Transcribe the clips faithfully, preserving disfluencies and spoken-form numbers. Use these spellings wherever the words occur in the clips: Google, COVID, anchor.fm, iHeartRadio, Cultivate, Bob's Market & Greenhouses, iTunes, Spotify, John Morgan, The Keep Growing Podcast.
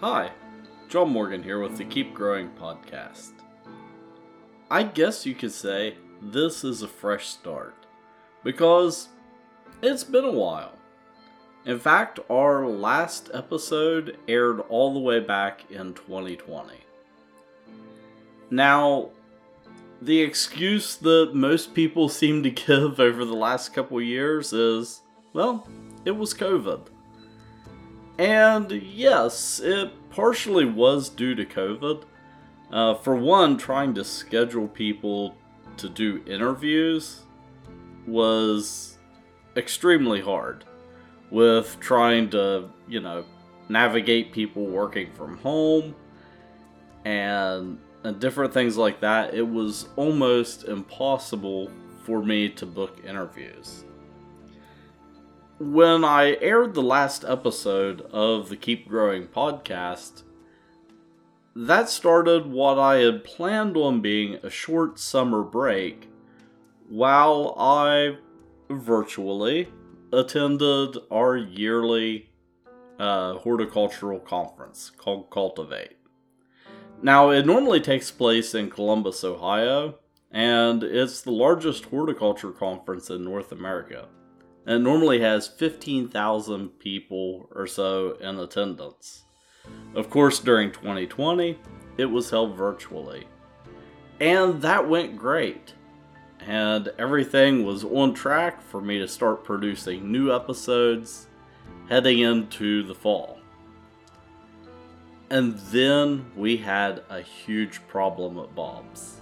Hi, John Morgan here with the Keep Growing Podcast. I guess you could say this is a fresh start, because it's been a while. In fact, our last episode aired all the way back in twenty twenty. Now, the excuse that most people seem to give over the last couple years is, well, it was COVID. And yes, it partially was due to COVID. Uh, for one, trying to schedule people to do interviews was extremely hard, with trying to, you know, navigate people working from home and, and different things like that. It was almost impossible for me to book interviews. When I aired the last episode of the Keep Growing Podcast, that started what I had planned on being a short summer break while I virtually attended our yearly uh, horticultural conference called Cultivate. Now, it normally takes place in Columbus, Ohio, and it's the largest horticulture conference in North America. And it normally has fifteen thousand people or so in attendance. Of course, during twenty twenty, it was held virtually. And that went great. And everything was on track for me to start producing new episodes heading into the fall. And then we had a huge problem at Bob's.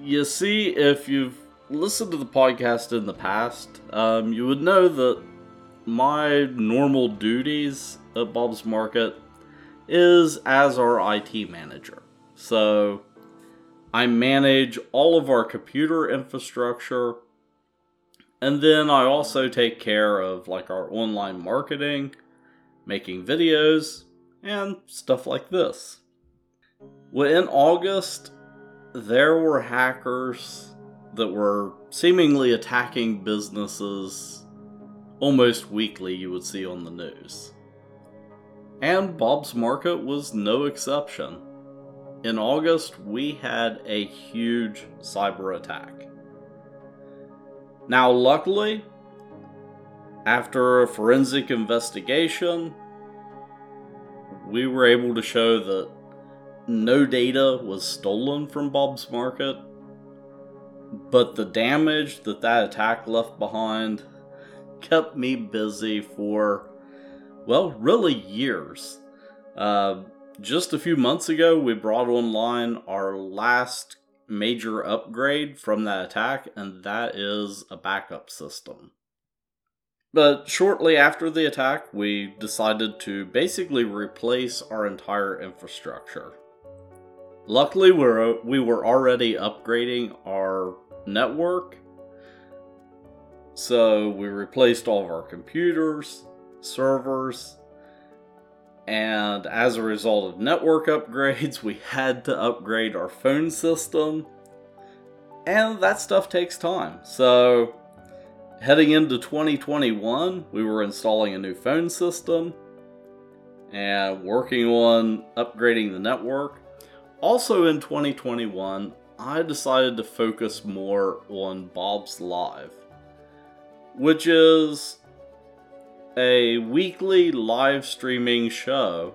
You see, if you've listened to the podcast in the past, um, you would know that my normal duties at Bob's Market is as our I T manager. So I manage all of our computer infrastructure, and then I also take care of like our online marketing, making videos, and stuff like this. Well, in August, there were hackers that were seemingly attacking businesses almost weekly, you would see on the news. And Bob's Market was no exception. In August, we had a huge cyber attack. Now, luckily, after a forensic investigation, we were able to show that no data was stolen from Bob's Market. But the damage that that attack left behind kept me busy for, well, really years. Uh, just a few months ago, we brought online our last major upgrade from that attack, and that is a backup system. But shortly after the attack, we decided to basically replace our entire infrastructure. Luckily, we're, we were already upgrading our network, so we replaced all of our computers, servers, and as a result of network upgrades, we had to upgrade our phone system, and that stuff takes time. So heading into twenty twenty-one, we were installing a new phone system and working on upgrading the network. Also in twenty twenty-one, I decided to focus more on Bob's Live, which is a weekly live streaming show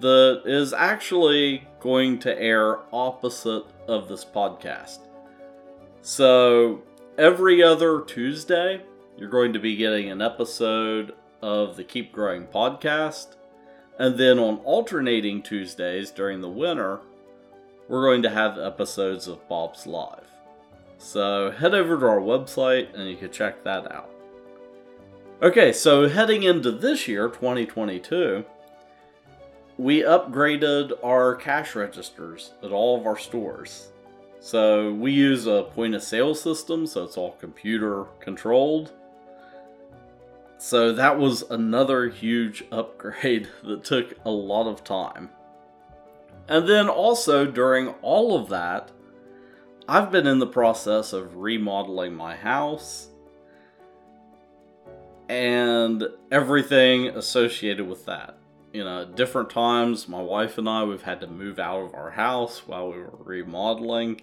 that is actually going to air opposite of this podcast. So every other Tuesday, you're going to be getting an episode of the Keep Growing Podcast, and then on alternating Tuesdays during the winter, we're going to have episodes of Bob's Live. So head over to our website and you can check that out. Okay, so heading into this year, twenty twenty-two, we upgraded our cash registers at all of our stores. So we use a point of sale system, so it's all computer controlled. So that was another huge upgrade that took a lot of time. And then also during all of that, I've been in the process of remodeling my house and everything associated with that. You know, at different times, my wife and I, we've had to move out of our house while we were remodeling.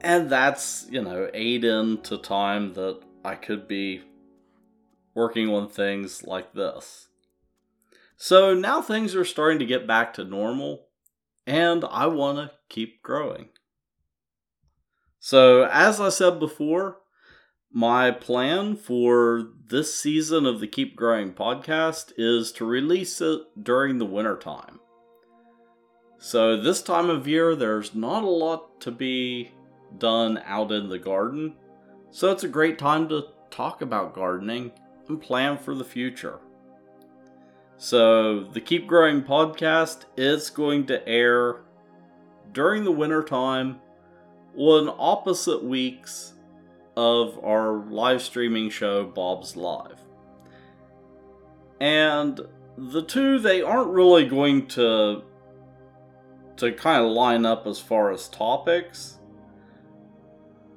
And that's, you know, ate into time that I could be working on things like this. So now things are starting to get back to normal, and I want to keep growing. So, as I said before, my plan for this season of the Keep Growing podcast is to release it during the winter time. So this time of year, there's not a lot to be done out in the garden. So it's a great time to talk about gardening and plan for the future. So the Keep Growing podcast is going to air during the winter time on opposite weeks of our live streaming show, Bob's Live. And the two, they aren't really going to to kind of line up as far as topics,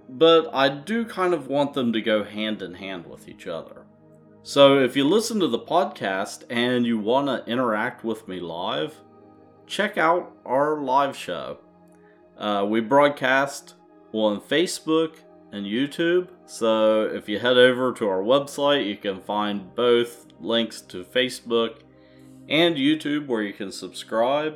but I do kind of want them to go hand in hand with each other. So if you listen to the podcast and you want to interact with me live, check out our live show. Uh, we broadcast on Facebook and YouTube, so if you head over to our website, you can find both links to Facebook and YouTube where you can subscribe.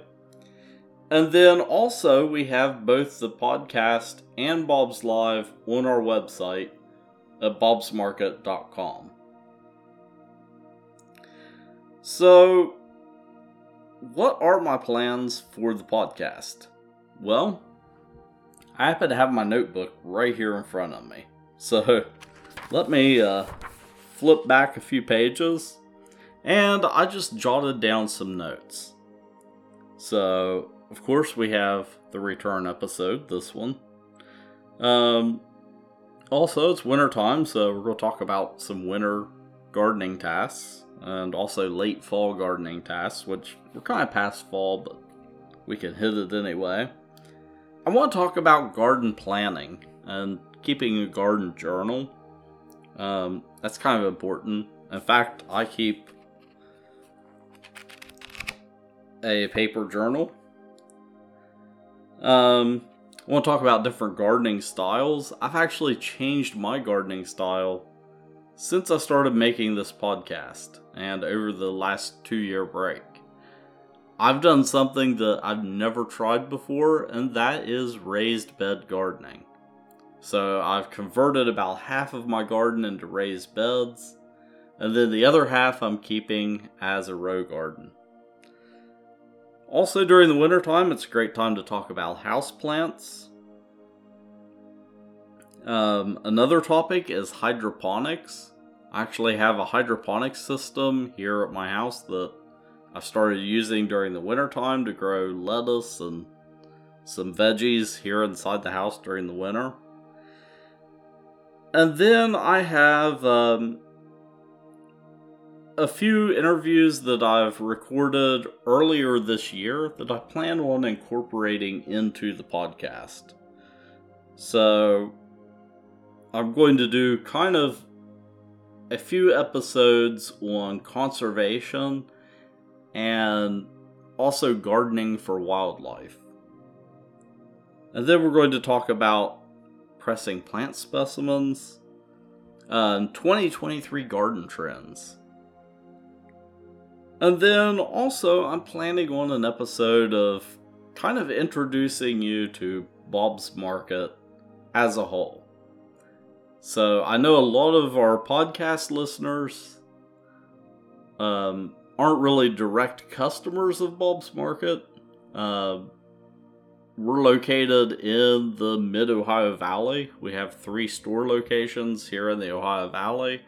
And then also we have both the podcast and Bob's Live on our website at bobs market dot com. So, what are my plans for the podcast? Well, I happen to have my notebook right here in front of me. So let me uh, flip back a few pages, and I just jotted down some notes. So, of course, we have the return episode, this one. Um, also, it's winter time, so we're going to talk about some winter gardening tasks and also late fall gardening tasks, which we're kind of past fall, but we can hit it anyway. I want to talk about garden planning and keeping a garden journal. Um, that's kind of important. In fact, I keep a paper journal. Um, I want to talk about different gardening styles. I've actually changed my gardening style since I started making this podcast and over the last two-year break. I've done something that I've never tried before, and that is raised bed gardening. So I've converted about half of my garden into raised beds, and then the other half I'm keeping as a row garden. Also during the winter time, it's a great time to talk about houseplants. Um, another topic is hydroponics. I actually have a hydroponics system here at my house that I've started using during the winter time to grow lettuce and some veggies here inside the house during the winter. And then I have um, a few interviews that I've recorded earlier this year that I plan on incorporating into the podcast. So I'm going to do kind of a few episodes on conservation and also gardening for wildlife. And then we're going to talk about pressing plant specimens and twenty twenty-three garden trends. And then also I'm planning on an episode of kind of introducing you to Bob's Market as a whole. So I know a lot of our podcast listeners um aren't really direct customers of Bob's Market. Uh, we're located in the mid-Ohio Valley. We have three store locations here in the Ohio Valley.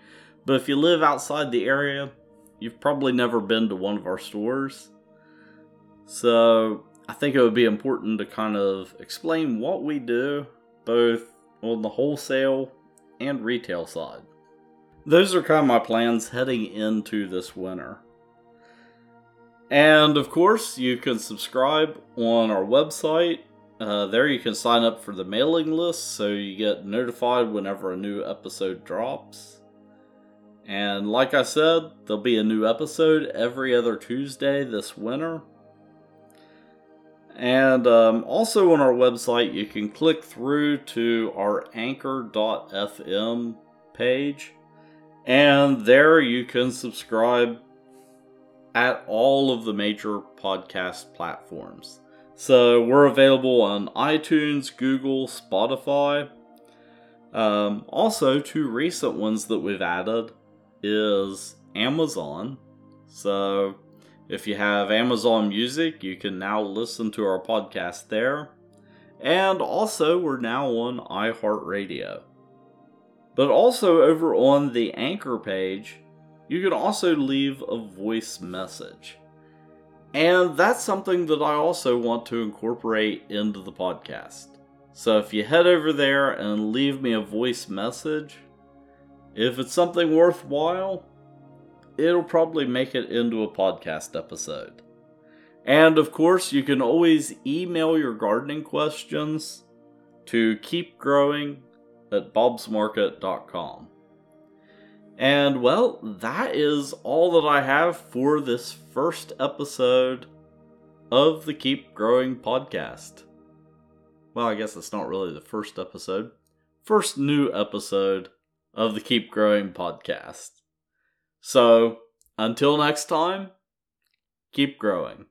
But if you live outside the area, you've probably never been to one of our stores. So I think it would be important to kind of explain what we do, both on the wholesale and retail side. Those are kind of my plans heading into this winter. And, of course, you can subscribe on our website. Uh, there you can sign up for the mailing list so you get notified whenever a new episode drops. And like I said, there'll be a new episode every other Tuesday this winter. And um, also on our website, you can click through to our anchor dot f m page. And there you can subscribe at all of the major podcast platforms. So we're available on iTunes, Google, Spotify. Um, also, two recent ones that we've added is Amazon. So if you have Amazon Music, you can now listen to our podcast there. And also, we're now on iHeartRadio. But also over on the Anchor page, you can also leave a voice message. And that's something that I also want to incorporate into the podcast. So if you head over there and leave me a voice message, if it's something worthwhile, it'll probably make it into a podcast episode. And of course, you can always email your gardening questions to keep growing at bobs market dot com. And well, that is all that I have for this first episode of the Keep Growing Podcast. Well, I guess it's not really the first episode. First new episode of the Keep Growing Podcast. So, until next time, keep growing.